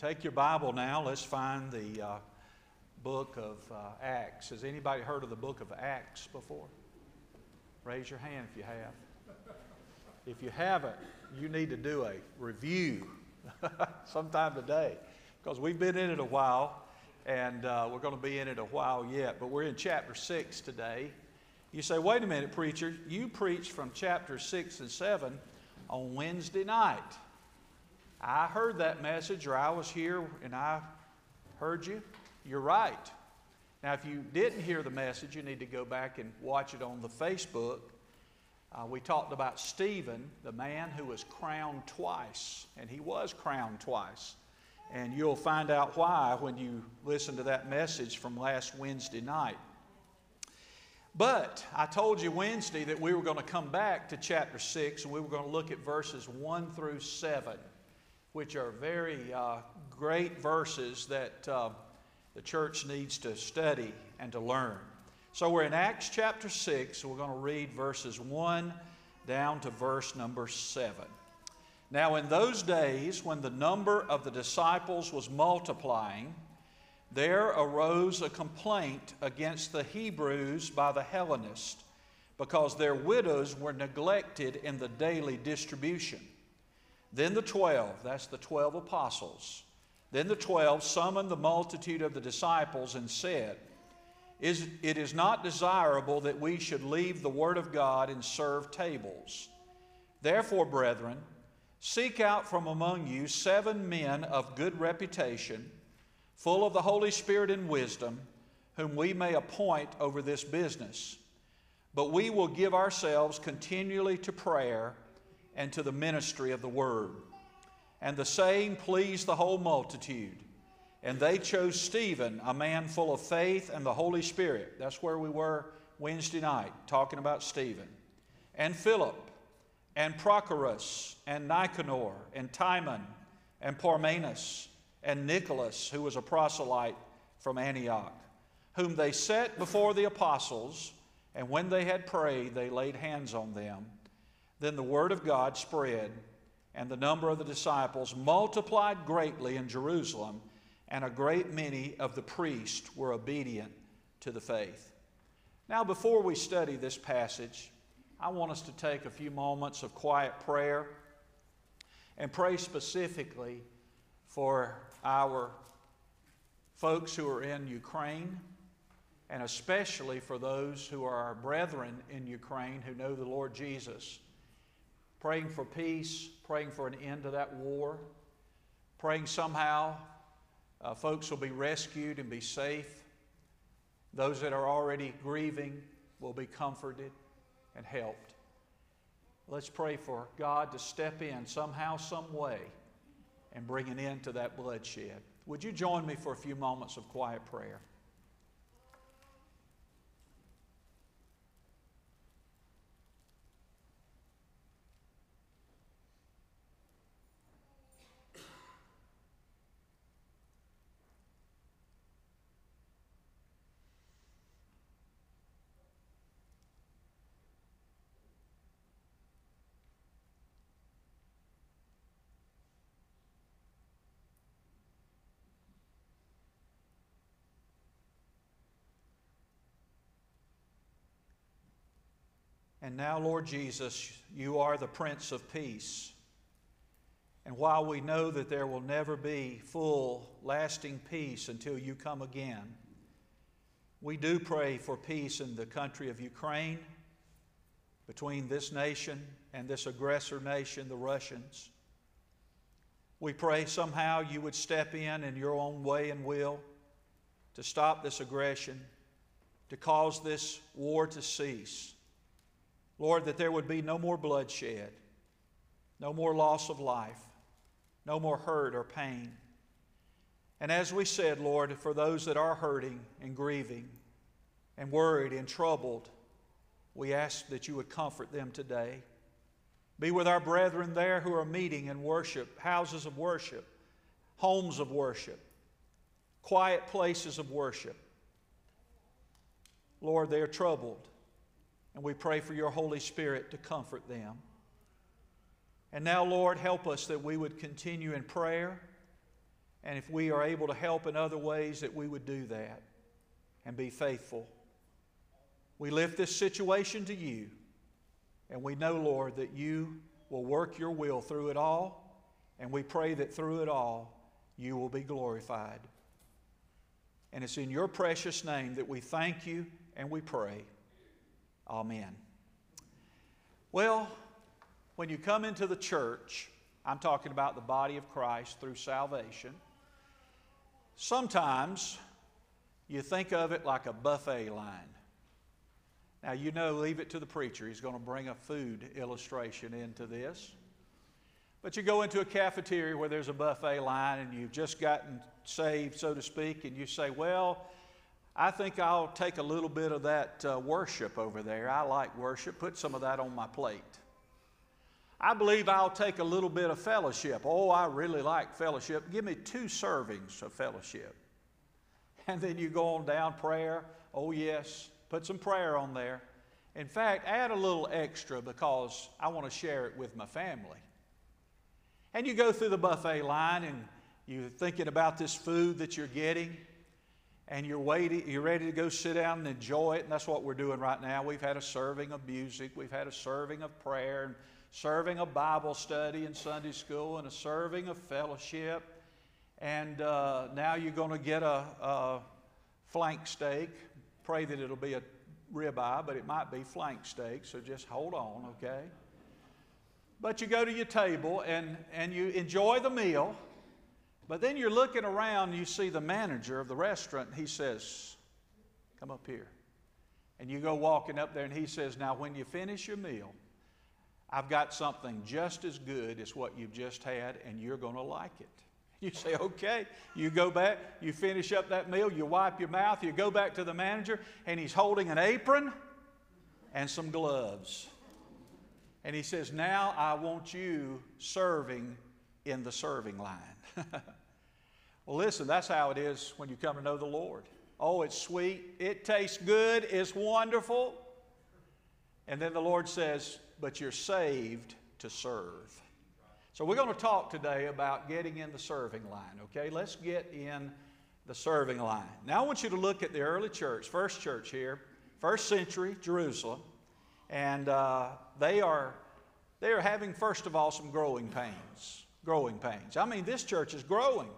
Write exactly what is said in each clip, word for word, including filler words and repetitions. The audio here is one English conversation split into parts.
Take your Bible now. Let's find the uh, book of uh, Acts. Has anybody heard of the book of Acts before? Raise your hand if you have. If you haven't, you need to do a review sometime today, because we've been in it a while, and uh, we're going to be in it a while yet. But we're in chapter six today. You say, wait a minute, preacher. You preached from chapter six and seven on Wednesday night. I heard that message, or I was here and I heard you. You're right. Now, if you didn't hear the message, you need to go back and watch it on the Facebook. Uh, we talked about Stephen, the man who was crowned twice, and he was crowned twice. And you'll find out why when you listen to that message from last Wednesday night. But I told you Wednesday that we were going to come back to chapter six, and we were going to look at verses one through seven. Which are very uh, great verses that uh, the church needs to study and to learn. So we're in Acts chapter six. We're going to read verses one down to verse number seven. Now in those days, when the number of the disciples was multiplying, there arose a complaint against the Hebrews by the Hellenists, because their widows were neglected in the daily distribution. Then the twelve, that's the twelve apostles, then the twelve summoned the multitude of the disciples and said, It is not desirable that we should leave the word of God and serve tables. Therefore, brethren, seek out from among you seven men of good reputation, full of the Holy Spirit and wisdom, whom we may appoint over this business. But we will give ourselves continually to prayer and to the ministry of the word. And the saying pleased the whole multitude. And they chose Stephen, a man full of faith and the Holy Spirit. That's where we were Wednesday night, talking about Stephen. And Philip, and Prochorus, and Nicanor, and Timon, and Parmenas, and Nicholas, who was a proselyte from Antioch, whom they set before the apostles, and when they had prayed, they laid hands on them. Then the word of God spread, and the number of the disciples multiplied greatly in Jerusalem, and a great many of the priests were obedient to the faith. Now, before we study this passage, I want us to take a few moments of quiet prayer and pray specifically for our folks who are in Ukraine, and especially for those who are our brethren in Ukraine who know the Lord Jesus. Praying for peace, praying for an end to that war, praying somehow uh, folks will be rescued and be safe. Those that are already grieving will be comforted and helped. Let's pray for God to step in somehow, some way, and bring an end to that bloodshed. Would you join me for a few moments of quiet prayer? And now, Lord Jesus, you are the Prince of Peace. And while we know that there will never be full, lasting peace until you come again, we do pray for peace in the country of Ukraine, between this nation and this aggressor nation, the Russians. We pray somehow you would step in in your own way and will to stop this aggression, to cause this war to cease. Lord, that there would be no more bloodshed, no more loss of life, no more hurt or pain. And as we said, Lord, for those that are hurting and grieving and worried and troubled, we ask that you would comfort them today. Be with our brethren there who are meeting in worship, houses of worship, homes of worship, quiet places of worship. Lord, they are troubled. And we pray for your Holy Spirit to comfort them. And now, Lord, help us that we would continue in prayer And if we are able to help in other ways, that we would do that and be faithful. We lift this situation to you. And we know, Lord, that you will work your will through it all. And we pray that through it all, you will be glorified. And it's in your precious name that we thank you and we pray. Amen. Well, when you come into the church, I'm talking about the body of Christ through salvation. Sometimes you think of it like a buffet line. Now, you know, leave it to the preacher. He's going to bring a food illustration into this. But you go into a cafeteria where there's a buffet line and you've just gotten saved, so to speak, and you say, well, I think I'll take a little bit of that uh, worship over there. I like worship. Put some of that on my plate. I believe I'll take a little bit of fellowship. Oh, I really like fellowship. Give me two servings of fellowship. And then you go on down, prayer. Oh, yes, put some prayer on there. In fact, add a little extra because I want to share it with my family. And you go through the buffet line and you're thinking about this food that you're getting and you're waiting, you're ready to go sit down and enjoy it. And that's what we're doing right now. We've had a serving of music. We've had a serving of prayer and serving of Bible study and Sunday school and a serving of fellowship. And uh, now you're going to get a, a flank steak. Pray that it'll be a ribeye, but it might be flank steak. So just hold on, okay? But you go to your table and, and you enjoy the meal, but then you're looking around and you see the manager of the restaurant. He says, come up here. And you go walking up there and he says, now when you finish your meal, I've got something just as good as what you've just had and you're going to like it. You say, okay. You go back, you finish up that meal, you wipe your mouth, you go back to the manager and he's holding an apron and some gloves. And he says, now I want you serving in the serving line. Well, listen, that's how it is when you come to know the Lord. Oh, it's sweet. It tastes good. It's wonderful. And then the Lord says, but you're saved to serve. So we're going to talk today about getting in the serving line, okay? Let's get in the serving line. Now I want you to look at the early church, first church here, first century Jerusalem. And uh, they are, they are having, first of all, some growing pains. Growing pains. I mean, this church is growing.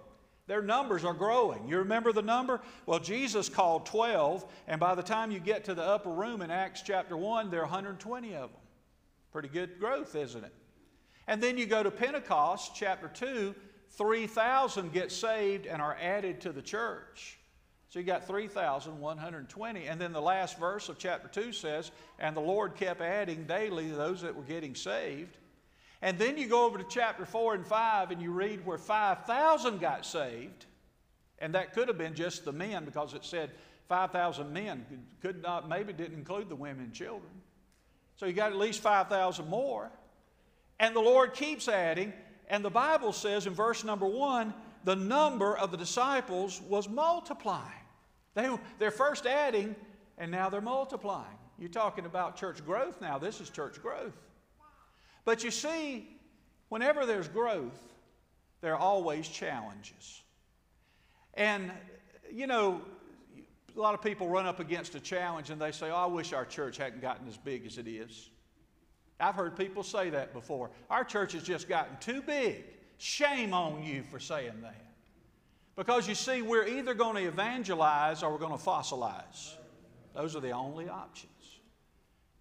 Their numbers are growing. You remember the number? Well, Jesus called twelve, and by the time you get to the upper room in Acts chapter one, there are one hundred twenty of them. Pretty good growth, isn't it? And then you go to Pentecost chapter two, three thousand get saved and are added to the church. So you got three thousand one hundred twenty. And then the last verse of chapter two says, and the Lord kept adding daily those that were getting saved. And then you go over to chapter four and five and you read where five thousand got saved. And that could have been just the men because it said five thousand men. Could not, maybe didn't include the women and children. So you got at least five thousand more. And the Lord keeps adding. And the Bible says in verse number one, the number of the disciples was multiplying. They, they're first adding, and now they're multiplying. You're talking about church growth now. This is church growth. But you see, whenever there's growth, there are always challenges. And, you know, a lot of people run up against a challenge and they say, oh, I wish our church hadn't gotten as big as it is. I've heard people say that before. Our church has just gotten too big. Shame on you for saying that. Because you see, we're either going to evangelize or we're going to fossilize. Those are the only options.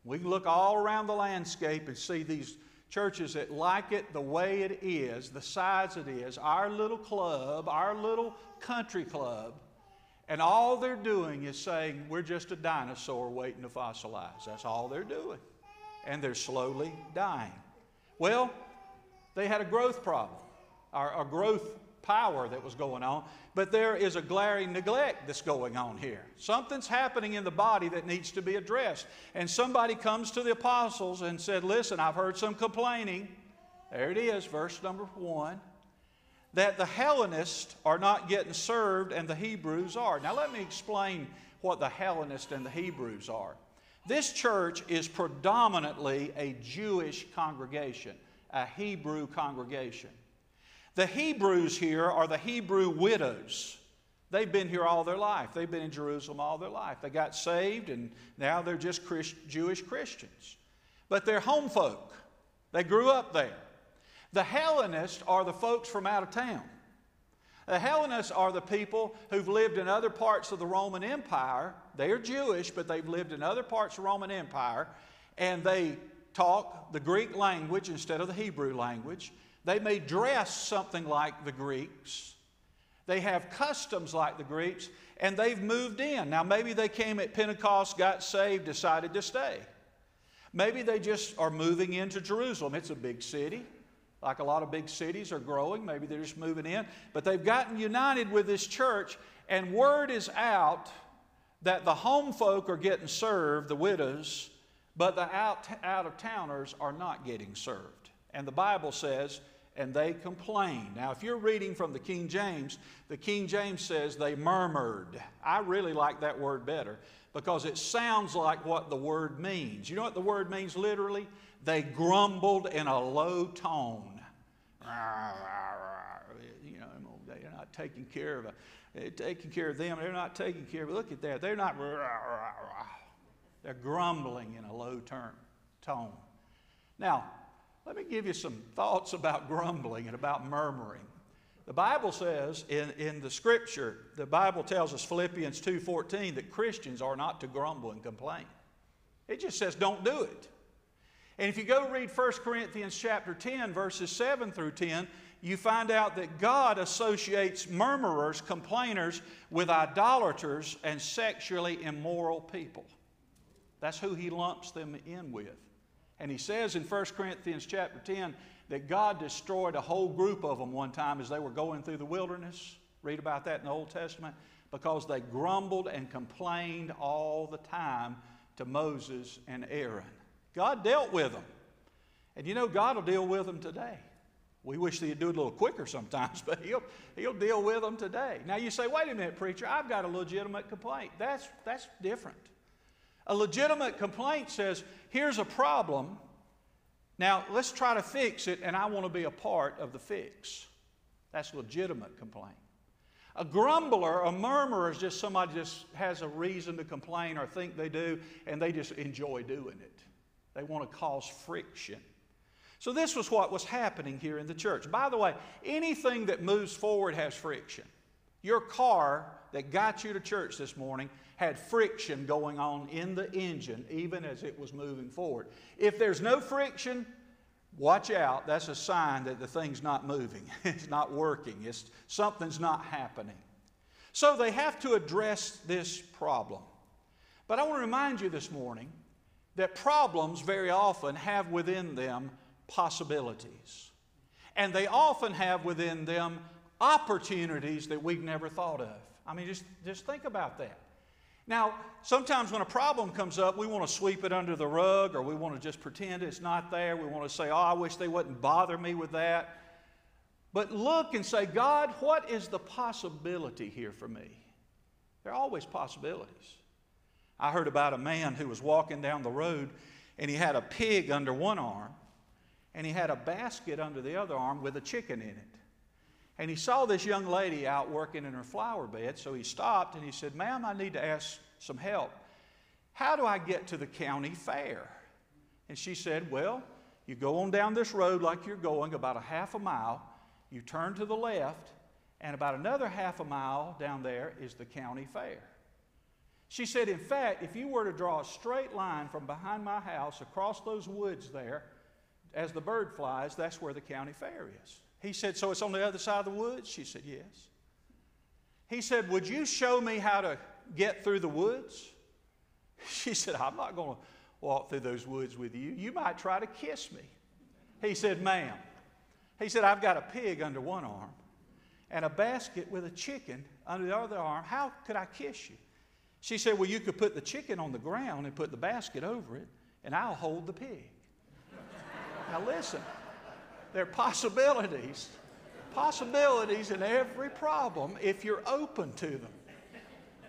We can look all around the landscape and see these churches that like it the way it is, the size it is, our little club, our little country club, and all they're doing is saying, we're just a dinosaur waiting to fossilize. That's all they're doing. And they're slowly dying. Well, they had a growth problem, or a growth power that was going on, but there is a glaring neglect that's going on here. Something's happening in the body that needs to be addressed. And somebody comes to the apostles and said, listen, I've heard some complaining. There it is, verse number one, that the Hellenists are not getting served and the Hebrews are. Now let me explain what the Hellenists and the Hebrews are. This church is predominantly a Jewish congregation, a Hebrew congregation. The Hebrews here are the Hebrew widows. They've been here all their life. They've been in Jerusalem all their life. They got saved, and now they're just Christ, Jewish Christians. But they're home folk. They grew up there. The Hellenists are the folks from out of town. The Hellenists are the people who've lived in other parts of the Roman Empire. They are Jewish, but they've lived in other parts of the Roman Empire, and they talk the Greek language instead of the Hebrew language. They may dress something like the Greeks. They have customs like the Greeks, and they've moved in. Now, maybe they came at Pentecost, got saved, decided to stay. Maybe they just are moving into Jerusalem. It's a big city. Like a lot of big cities are growing. Maybe they're just moving in. But they've gotten united with this church, and word is out that the home folk are getting served, the widows, but the out, out-of-towners are not getting served. And the Bible says, and they complained. Now, if you're reading from the King James, the King James says they murmured. I really like that word better because it sounds like what the word means. You know what the word means literally? They grumbled in a low tone. You know, they're not taking care of, they're taking care of them. They're not taking care of, look at that. They're not, they're grumbling in a low term, tone. Now, let me give you some thoughts about grumbling and about murmuring. The Bible says in, in the Scripture, the Bible tells us, Philippians two fourteen, that Christians are not to grumble and complain. It just says don't do it. And if you go read First Corinthians chapter ten, verses seven through ten, you find out that God associates murmurers, complainers, with idolaters and sexually immoral people. That's who He lumps them in with. And He says in First Corinthians chapter ten that God destroyed a whole group of them one time as they were going through the wilderness. Read about that in the Old Testament. Because they grumbled and complained all the time to Moses and Aaron. God dealt with them. And you know, God will deal with them today. We wish that He'd do it a little quicker sometimes, but He'll, he'll deal with them today. Now you say, wait a minute, preacher, I've got a legitimate complaint. That's, that's different. A legitimate complaint says, here's a problem. Now, let's try to fix it, and I want to be a part of the fix. That's a legitimate complaint. A grumbler, a murmurer, is just somebody just has a reason to complain or think they do, and they just enjoy doing it. They want to cause friction. So this was what was happening here in the church. By the way, anything that moves forward has friction. Your car that got you to church this morning had friction going on in the engine even as it was moving forward. If there's no friction, watch out. That's a sign that the thing's not moving. It's not working. It's, something's not happening. So they have to address this problem. But I want to remind you this morning that problems very often have within them possibilities. And they often have within them opportunities that we've never thought of. I mean, just, just think about that. Now, sometimes when a problem comes up, we want to sweep it under the rug, or we want to just pretend it's not there. We want to say, oh, I wish they wouldn't bother me with that. But look and say, God, what is the possibility here for me? There are always possibilities. I heard about a man who was walking down the road, and he had a pig under one arm, and he had a basket under the other arm with a chicken in it. And he saw this young lady out working in her flower bed, so he stopped and he said, ma'am, I need to ask some help. How do I get to the county fair? And she said, well, you go on down this road like you're going about a half a mile, you turn to the left, and about another half a mile down there is the county fair. She said, in fact, if you were to draw a straight line from behind my house across those woods there, as the bird flies, that's where the county fair is. He said, so it's on the other side of the woods? She said, yes. He said, would you show me how to get through the woods? She said, I'm not going to walk through those woods with you. You might try to kiss me. He said, ma'am. He said, I've got a pig under one arm and a basket with a chicken under the other arm. How could I kiss you? She said, well, you could put the chicken on the ground and put the basket over it, and I'll hold the pig. Now listen. There are possibilities, possibilities in every problem if you're open to them.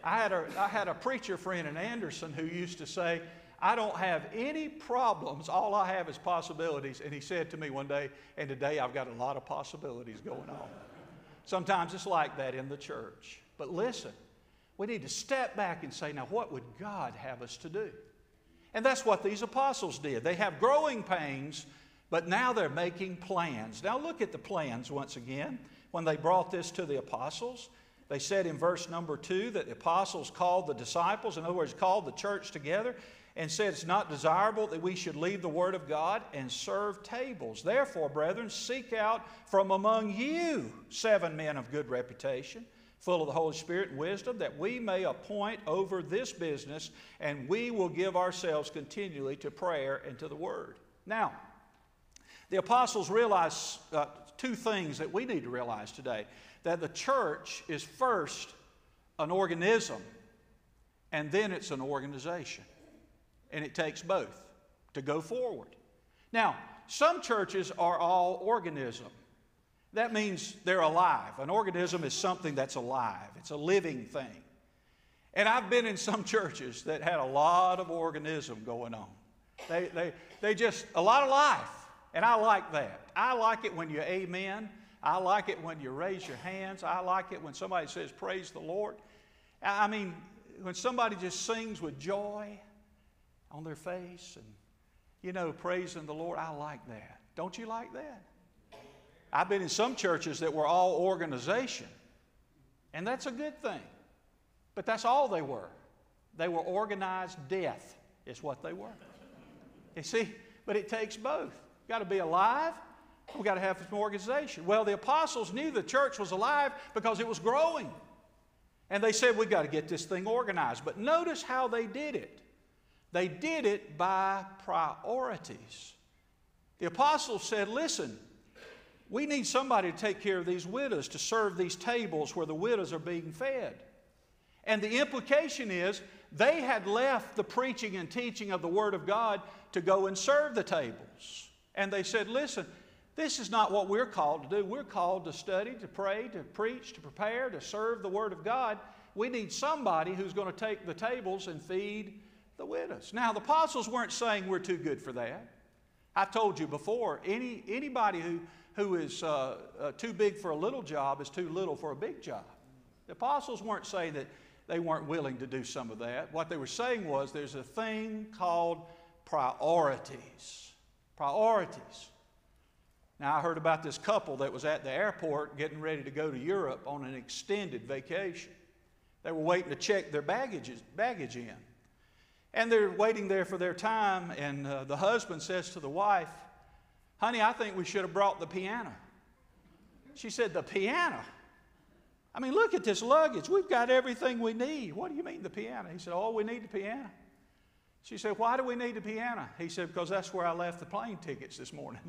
I had a, I had a preacher friend in Anderson who used to say, I don't have any problems. All I have is possibilities. And he said to me one day, and today I've got a lot of possibilities going on. Sometimes it's like that in the church. But listen, we need to step back and say, now what would God have us to do? And that's what these apostles did. They have growing pains, but now they're making plans. Now look at the plans once again. When they brought this to the apostles, they said in verse number two that the apostles called the disciples, in other words, called the church together, and said it's not desirable that we should leave the word of God and serve tables. Therefore, brethren, seek out from among you seven men of good reputation, full of the Holy Spirit and wisdom, that we may appoint over this business, and we will give ourselves continually to prayer and to the word. Now, the apostles realized uh, two things that we need to realize today, that the church is first an organism, and then it's an organization. And it takes both to go forward. Now, some churches are all organism. That means they're alive. An organism is something that's alive. It's a living thing. And I've been in some churches that had a lot of organism going on. They, they, they just, a lot of life. And I like that. I like it when you amen. I like it when you raise your hands. I like it when somebody says, praise the Lord. I mean, when somebody just sings with joy on their face and, you know, praising the Lord. I like that. Don't you like that? I've been in some churches that were all organization, and that's a good thing. But that's all they were. They were organized death is what they were. You see, but it takes both. You've got to be alive. We've got to have some organization. Well, the apostles knew the church was alive because it was growing. And they said, we've got to get this thing organized. But notice how they did it. They did it by priorities. The apostles said, listen, we need somebody to take care of these widows, to serve these tables where the widows are being fed. And the implication is they had left the preaching and teaching of the Word of God to go and serve the tables. And they said, listen, this is not what we're called to do. We're called to study, to pray, to preach, to prepare, to serve the Word of God. We need somebody who's going to take the tables and feed the widows. Now, the apostles weren't saying we're too good for that. I told you before, any, anybody who, who is uh, uh, too big for a little job is too little for a big job. The apostles weren't saying that they weren't willing to do some of that. What they were saying was there's a thing called priorities. Priorities. Now, I heard about this couple that was at the airport getting ready to go to Europe on an extended vacation. They were waiting to check their baggages, baggage in. And they're waiting there for their time, and uh, the husband says to the wife, honey, I think we should have brought the piano. She said, the piano? I mean, look at this luggage. We've got everything we need. What do you mean the piano? He said, oh, we need the piano. She said, why do we need the piano? He said, because that's where I left the plane tickets this morning.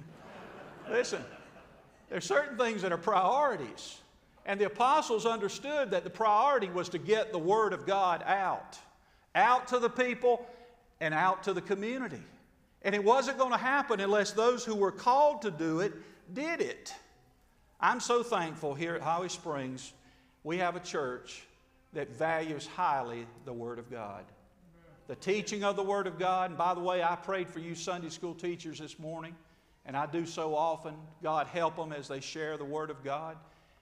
Listen, there's certain things that are priorities. And the apostles understood that the priority was to get the Word of God out. Out to the people and out to the community. And it wasn't going to happen unless those who were called to do it did it. I'm so thankful here at Holly Springs we have a church that values highly the Word of God. The teaching of the Word of God. And by the way, I prayed for you Sunday school teachers this morning, and I do so often. God help them as they share the Word of God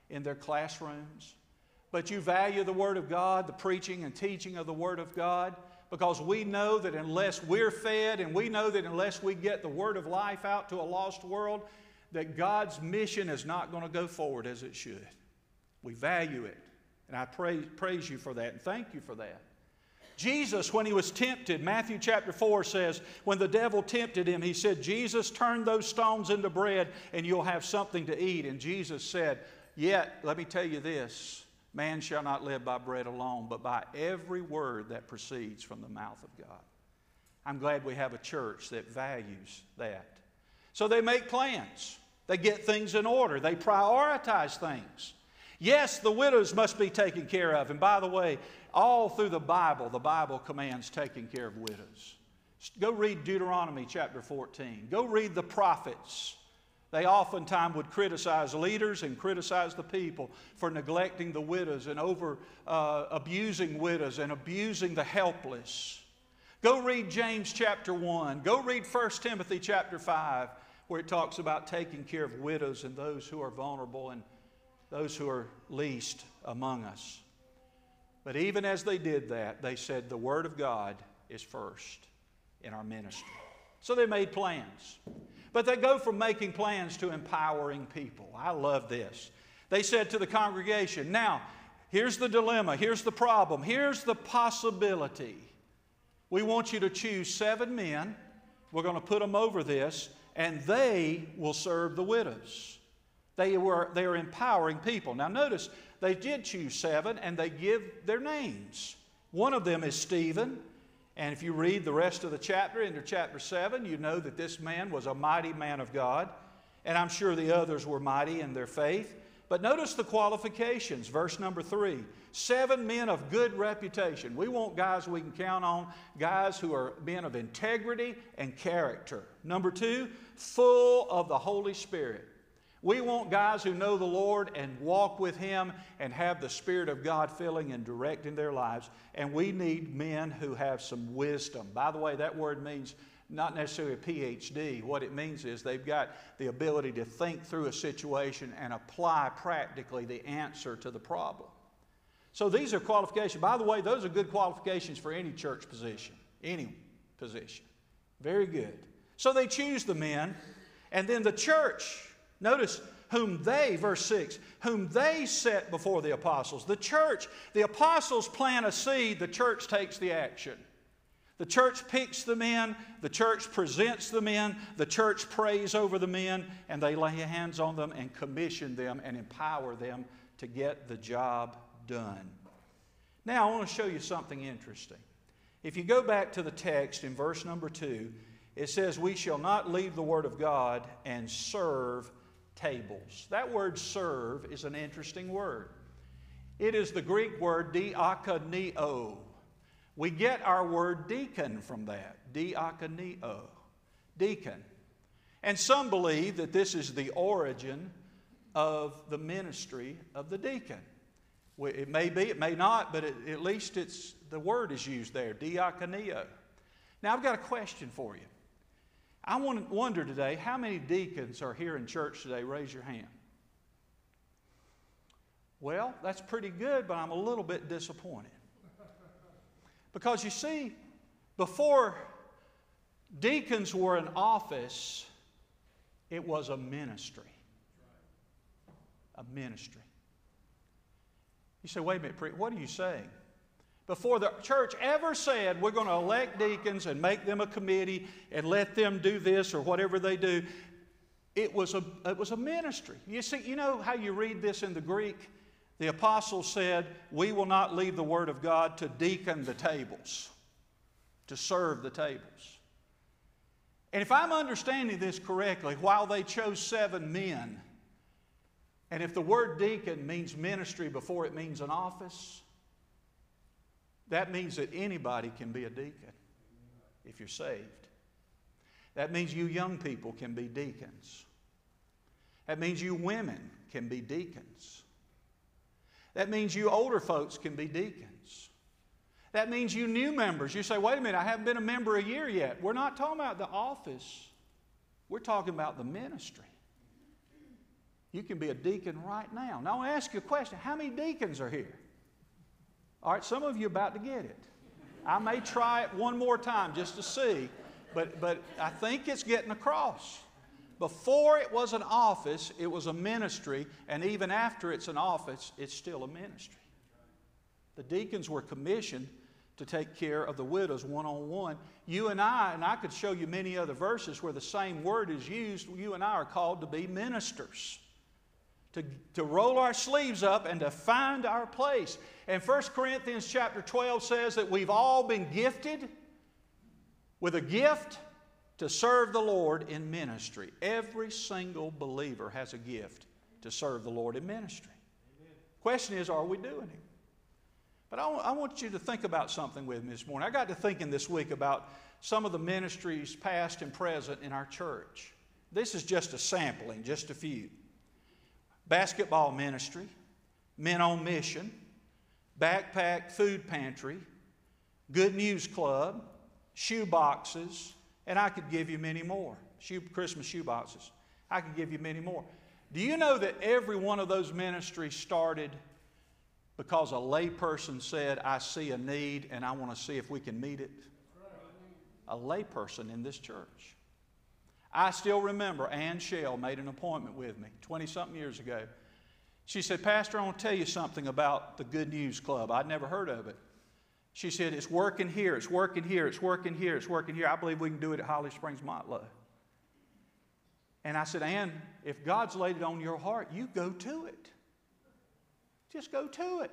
in their classrooms. But you value the Word of God, the preaching and teaching of the Word of God, because we know that unless we're fed and we know that unless we get the Word of life out to a lost world, that God's mission is not going to go forward as it should. We value it. And I praise, praise you for that and thank you for that. Jesus, when he was tempted, Matthew chapter four says, when the devil tempted him, he said, Jesus, turn those stones into bread and you'll have something to eat. And Jesus said, yet, let me tell you this, man shall not live by bread alone, but by every word that proceeds from the mouth of God. I'm glad we have a church that values that. So they make plans. They get things in order. They prioritize things. Yes, the widows must be taken care of. And by the way, all through the Bible, the Bible commands taking care of widows. Go read Deuteronomy chapter fourteen. Go read the prophets. They oftentimes would criticize leaders and criticize the people for neglecting the widows and over uh, abusing widows and abusing the helpless. Go read James chapter one. Go read First Timothy chapter five, where it talks about taking care of widows and those who are vulnerable and those who are least among us. But even as they did that, they said the Word of God is first in our ministry. So they made plans. But they go from making plans to empowering people. I love this. They said to the congregation, now, here's the dilemma, here's the problem, here's the possibility. We want you to choose seven men. We're going to put them over this, and they will serve the widows. They were, they are empowering people. Now notice, they did choose seven, and they give their names. One of them is Stephen. And if you read the rest of the chapter, into chapter seven, you know that this man was a mighty man of God. And I'm sure the others were mighty in their faith. But notice the qualifications, verse number three. Seven men of good reputation. We want guys we can count on, guys who are men of integrity and character. Number two, full of the Holy Spirit. We want guys who know the Lord and walk with Him and have the Spirit of God filling and directing their lives. And we need men who have some wisdom. By the way, that word means not necessarily a P H D. What it means is they've got the ability to think through a situation and apply practically the answer to the problem. So these are qualifications. By the way, those are good qualifications for any church position, any position. Very good. So they choose the men, and then the church... Notice, whom they, verse six, whom they set before the apostles. The church, the apostles plant a seed, the church takes the action. The church picks the men, the church presents the men, the church prays over the men, and they lay hands on them and commission them and empower them to get the job done. Now, I want to show you something interesting. If you go back to the text in verse number two, it says, we shall not leave the word of God and serve tables. That word serve is an interesting word. It is the Greek word diakoneo. We get our word deacon from that. Diakoneo. Deacon. And some believe that this is the origin of the ministry of the deacon. It may be, it may not, but it, at least it's the word is used there. Diakoneo. Now I've got a question for you. I wonder today, how many deacons are here in church today? Raise your hand. Well, that's pretty good, but I'm a little bit disappointed. Because you see, before deacons were an office, it was a ministry. A ministry. You say, wait a minute, what are you saying? Before the church ever said, we're going to elect deacons and make them a committee and let them do this or whatever they do, it was a, it was a ministry. You see, you know how you read this in the Greek? The apostles said, we will not leave the word of God to deacon the tables, to serve the tables. And if I'm understanding this correctly, while they chose seven men, and if the word deacon means ministry before it means an office, that means that anybody can be a deacon if you're saved. That means you young people can be deacons. That means you women can be deacons. That means you older folks can be deacons. That means you new members. You say, wait a minute, I haven't been a member a year yet. We're not talking about the office. We're talking about the ministry. You can be a deacon right now. Now I want to ask you a question. How many deacons are here? All right, some of you are about to get it. I may try it one more time just to see, but, but I think it's getting across. Before it was an office, it was a ministry, and even after it's an office, it's still a ministry. The deacons were commissioned to take care of the widows one-on-one. You and I, and I could show you many other verses where the same word is used, you and I are called to be ministers. To, to roll our sleeves up and to find our place. And First Corinthians chapter twelve says that we've all been gifted with a gift to serve the Lord in ministry. Every single believer has a gift to serve the Lord in ministry. Amen. Question is, are we doing it? But I, I want you to think about something with me this morning. I got to thinking this week about some of the ministries past and present in our church. This is just a sampling, just a few. Basketball ministry, men on mission, backpack food pantry, Good News Club, shoe boxes, and I could give you many more. Shoe, Christmas shoe boxes. I could give you many more. Do you know that every one of those ministries started because a layperson said, I see a need and I want to see if we can meet it? A layperson in this church. I still remember Ann Schell made an appointment with me twenty-something years ago. She said, Pastor, I want to tell you something about the Good News Club. I'd never heard of it. She said, it's working here, it's working here, it's working here, it's working here. I believe we can do it at Holly Springs, Motlow. And I said, Ann, if God's laid it on your heart, you go to it. Just go to it.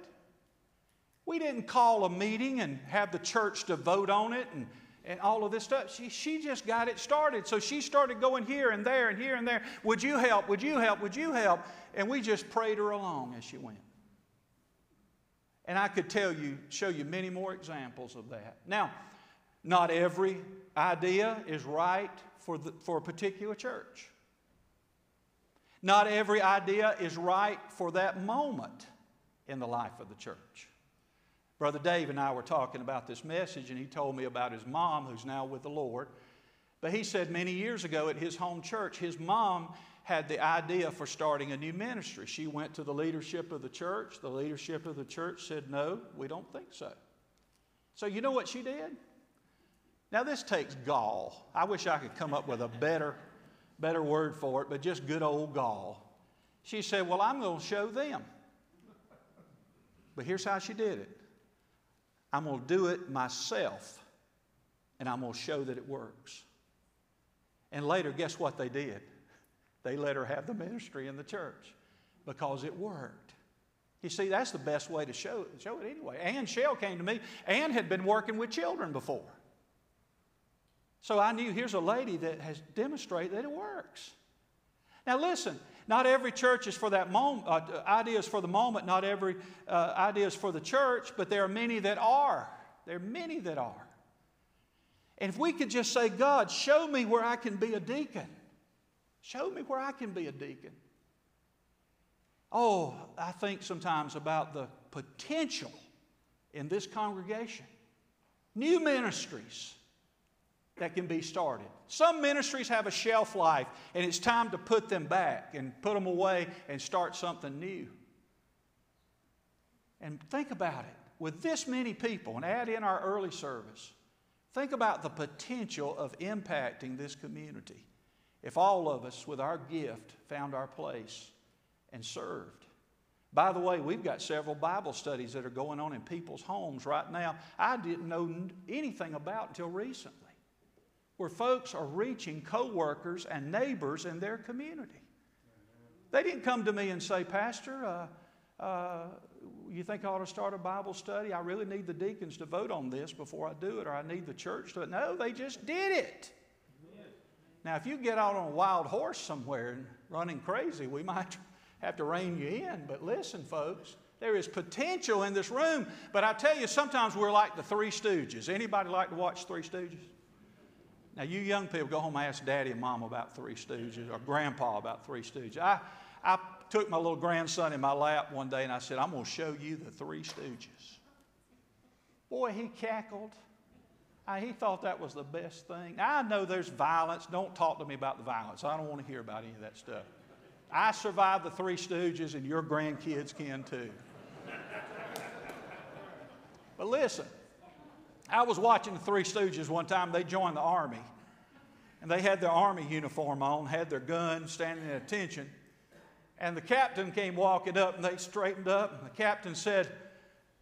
We didn't call a meeting and have the church to vote on it and And all of this stuff. She, she just got it started. So she started going here and there and here and there. Would you help? Would you help? Would you help? And we just prayed her along as she went. And I could tell you, show you many more examples of that. Now, not every idea is right for, the, for a particular church. Not every idea is right for that moment in the life of the church. Brother Dave and I were talking about this message, and he told me about his mom, who's now with the Lord. But he said many years ago at his home church, his mom had the idea for starting a new ministry. She went to the leadership of the church. The leadership of the church said, no, we don't think so. So you know what she did? Now this takes gall. I wish I could come up with a better, better word for it, but just good old gall. She said, well, I'm going to show them. But here's how she did it. I'm going to do it myself, and I'm going to show that it works. And later, guess what they did? They let her have the ministry in the church because it worked. You see, that's the best way to show it, show it anyway. Ann Schell came to me. Ann had been working with children before. So I knew here's a lady that has demonstrated that it works. Now listen, not every church is for that moment, uh, ideas for the moment, not every uh, idea is for the church, but there are many that are. There are many that are. And if we could just say, God, show me where I can be a deacon. Show me where I can be a deacon. Oh, I think sometimes about the potential in this congregation. New ministries that can be started. Some ministries have a shelf life, and it's time to put them back and put them away and start something new. And think about it. With this many people, and add in our early service, think about the potential of impacting this community if all of us with our gift found our place and served. By the way, we've got several Bible studies that are going on in people's homes right now. I didn't know anything about until recently, where folks are reaching co-workers and neighbors in their community. They didn't come to me and say, Pastor, uh, uh, you think I ought to start a Bible study? I really need the deacons to vote on this before I do it, or I need the church to do it. No, they just did it. Amen. Now, if you get out on a wild horse somewhere and running crazy, we might have to rein you in. But listen, folks, there is potential in this room. But I tell you, sometimes we're like the Three Stooges. Anybody like to watch Three Stooges? Now, you young people, go home and ask Daddy and Mom about Three Stooges, or Grandpa about Three Stooges. I, I took my little grandson in my lap one day, and I said, I'm going to show you the Three Stooges. Boy, he cackled. I, he thought that was the best thing. Now, I know there's violence. Don't talk to me about the violence. I don't want to hear about any of that stuff. I survived the Three Stooges, and your grandkids can too. But listen. I was watching the Three Stooges one time. They joined the army. And they had their army uniform on, had their gun, standing at attention. And the captain came walking up, and they straightened up. And the captain said,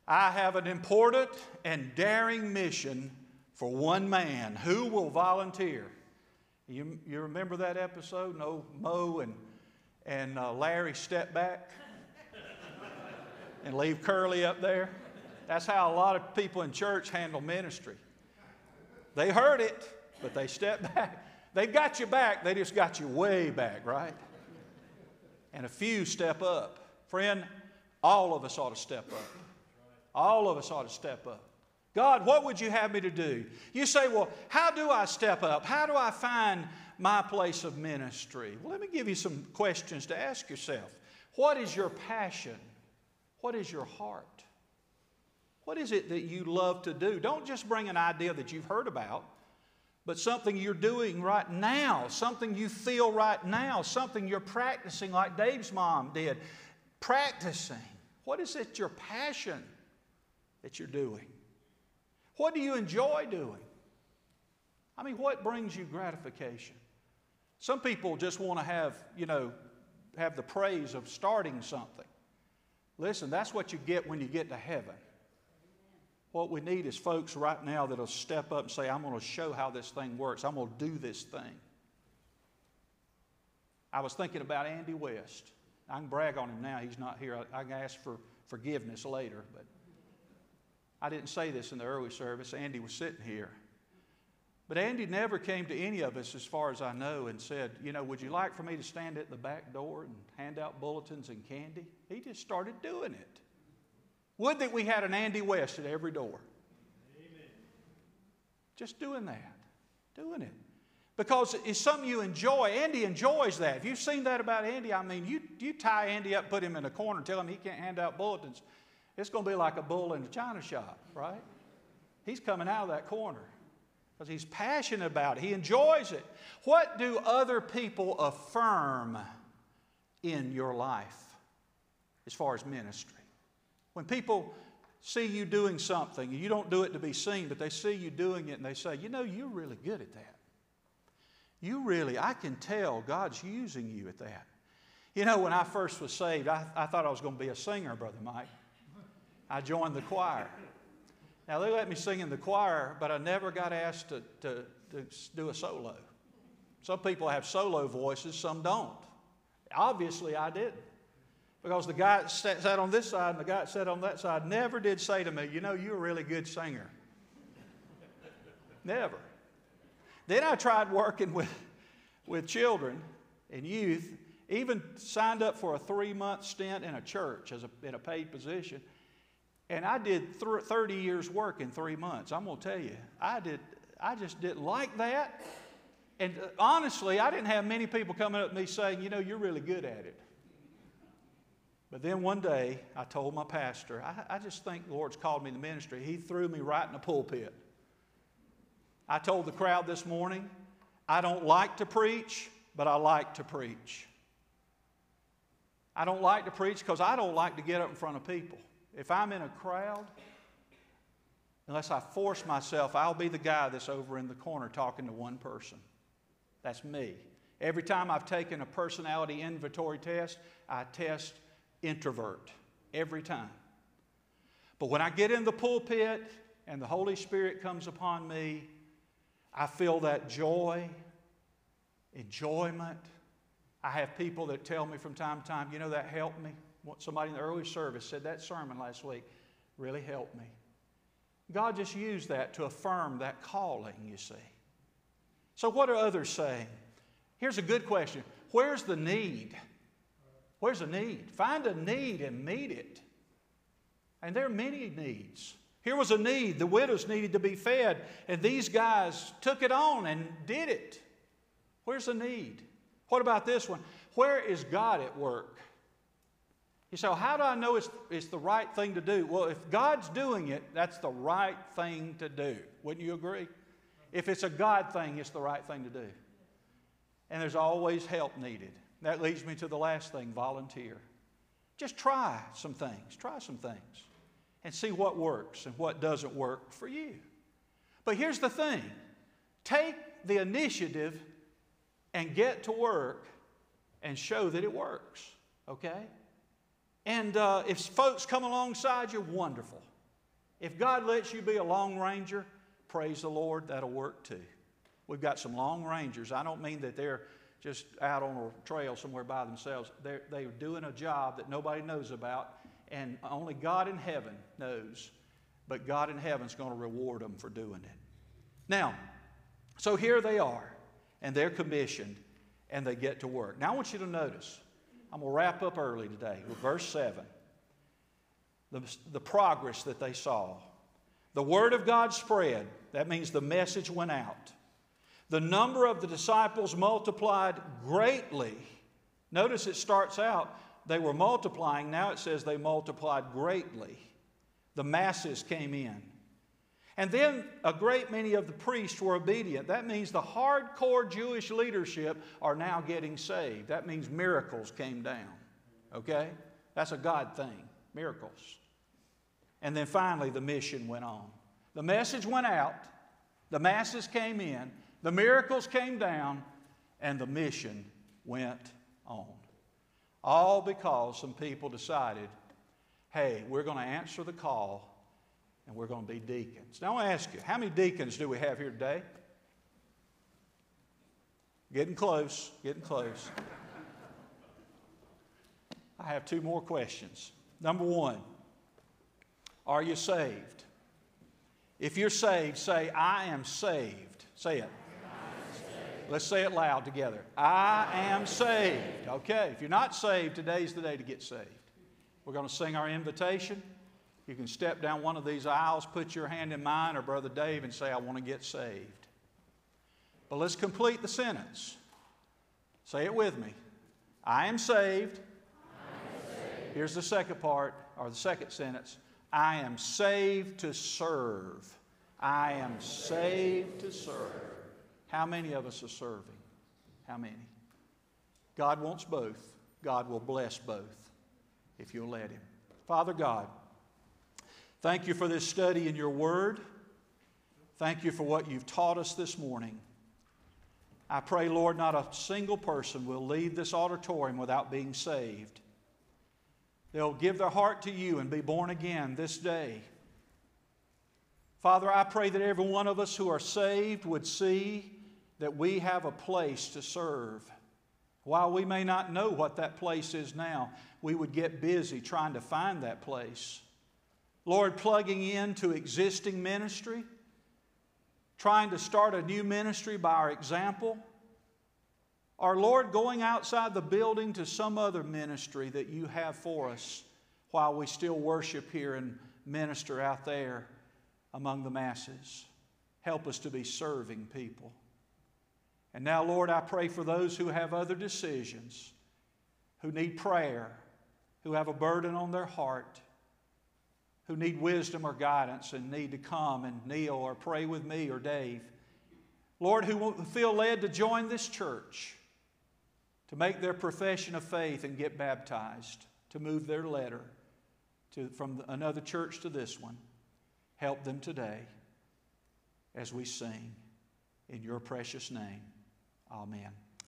I have an important and daring mission for one man. Who will volunteer? You, you remember that episode? No, Mo and, and uh, Larry step back and leave Curly up there. That's how a lot of people in church handle ministry. They heard it, but they stepped back. They got you back. They just got you way back, right? And a few step up. Friend, all of us ought to step up. All of us ought to step up. God, what would you have me to do? You say, well, how do I step up? How do I find my place of ministry? Well, let me give you some questions to ask yourself. What is your passion? What is your heart? What is it that you love to do? Don't just bring an idea that you've heard about, but something you're doing right now, something you feel right now, something you're practicing like Dave's mom did. Practicing. What is it, your passion that you're doing? What do you enjoy doing? I mean, what brings you gratification? Some people just want to have, you know, have the praise of starting something. Listen, that's what you get when you get to heaven. What we need is folks right now that'll step up and say, I'm going to show how this thing works. I'm going to do this thing. I was thinking about Andy West. I can brag on him now. He's not here. I can ask for forgiveness later. But I didn't say this in the early service. Andy was sitting here. But Andy never came to any of us, as far as I know, and said, you know, would you like for me to stand at the back door and hand out bulletins and candy? He just started doing it. Would that we had an Andy West at every door. Amen. Just doing that. Doing it. Because it's something you enjoy. Andy enjoys that. If you've seen that about Andy, I mean, you, you tie Andy up, put him in a corner, tell him he can't hand out bulletins. It's going to be like a bull in a china shop, right? He's coming out of that corner because he's passionate about it. He enjoys it. What do other people affirm in your life as far as ministry? When people see you doing something, and you don't do it to be seen, but they see you doing it and they say, you know, you're really good at that. You really, I can tell God's using you at that. You know, when I first was saved, I, I thought I was going to be a singer, Brother Mike. I joined the choir. Now, they let me sing in the choir, but I never got asked to, to, to do a solo. Some people have solo voices, some don't. Obviously, I didn't. Because the guy that sat on this side and the guy that sat on that side never did say to me, you know, you're a really good singer. Never. Then I tried working with, with children and youth, even signed up for a three-month stint in a church as a, in a paid position. And I did thirty years' work in three months. I'm going to tell you, I, did, I just didn't like that. And honestly, I didn't have many people coming up to me saying, you know, you're really good at it. But then one day, I told my pastor, I, I just think the Lord's called me to ministry. He threw me right in the pulpit. I told the crowd this morning, I don't like to preach, but I like to preach. I don't like to preach because I don't like to get up in front of people. If I'm in a crowd, unless I force myself, I'll be the guy that's over in the corner talking to one person. That's me. Every time I've taken a personality inventory test, I test introvert every time. But when I get in the pulpit and the Holy Spirit comes upon me, I feel that joy, enjoyment. I have people that tell me from time to time, you know, that helped me. Somebody in the early service said that sermon last week really helped me. God just used that to affirm that calling, you see. So what are others saying? Here's a good question. Where's the need? Where's a need? Find a need and meet it. And there are many needs. Here was a need. The widows needed to be fed, and these guys took it on and did it. Where's the need? What about this one? Where is God at work? You say, well, how do I know it's, it's the right thing to do? Well, if God's doing it, that's the right thing to do. Wouldn't you agree? If it's a God thing, it's the right thing to do. And there's always help needed. That leads me to the last thing, volunteer. Just try some things. Try some things and see what works and what doesn't work for you. But here's the thing. Take the initiative and get to work and show that it works, okay? And uh, if folks come alongside you, wonderful. If God lets you be a long ranger, praise the Lord, that'll work too. We've got some long rangers. I don't mean that they're just out on a trail somewhere by themselves. They're, they're doing a job that nobody knows about, and only God in heaven knows. But God in heaven's going to reward them for doing it. Now, so here they are, and they're commissioned, and they get to work. Now I want you to notice, I'm going to wrap up early today with verse seven. The, the progress that they saw. The word of God spread. That means the message went out. The number of the disciples multiplied greatly. Notice it starts out, they were multiplying. Now it says they multiplied greatly. The masses came in. And then a great many of the priests were obedient. That means the hardcore Jewish leadership are now getting saved. That means miracles came down. Okay? That's a God thing. Miracles. And then finally the mission went on. The message went out. The masses came in. The miracles came down. And the mission went on. All because some people decided, hey, we're going to answer the call. And we're going to be deacons. Now I want to ask you, how many deacons do we have here today? Getting close, getting close. I have two more questions. Number one, are you saved? If you're saved, say, I am saved. Say it. Let's say it loud together. I am saved. Okay, if you're not saved, today's the day to get saved. We're going to sing our invitation. You can step down one of these aisles, put your hand in mine or Brother Dave and say, I want to get saved. But let's complete the sentence. Say it with me. I am saved. I am saved. Here's the second part, or the second sentence. I am saved to serve. I am saved to serve. How many of us are serving? How many? God wants both. God will bless both if you'll let Him. Father God, thank you for this study in your word. Thank you for what you've taught us this morning. I pray, Lord, not a single person will leave this auditorium without being saved. They'll give their heart to you and be born again this day. Father, I pray that every one of us who are saved would see that we have a place to serve. While we may not know what that place is now, we would get busy trying to find that place. Lord, plugging into existing ministry, trying to start a new ministry by our example, or Lord, going outside the building to some other ministry that you have for us while we still worship here and minister out there among the masses. Help us to be serving people. And now, Lord, I pray for those who have other decisions, who need prayer, who have a burden on their heart, who need wisdom or guidance and need to come and kneel or pray with me or Dave. Lord, who feel led to join this church, to make their profession of faith and get baptized, to move their letter to, from another church to this one. Help them today as we sing in your precious name. Amen.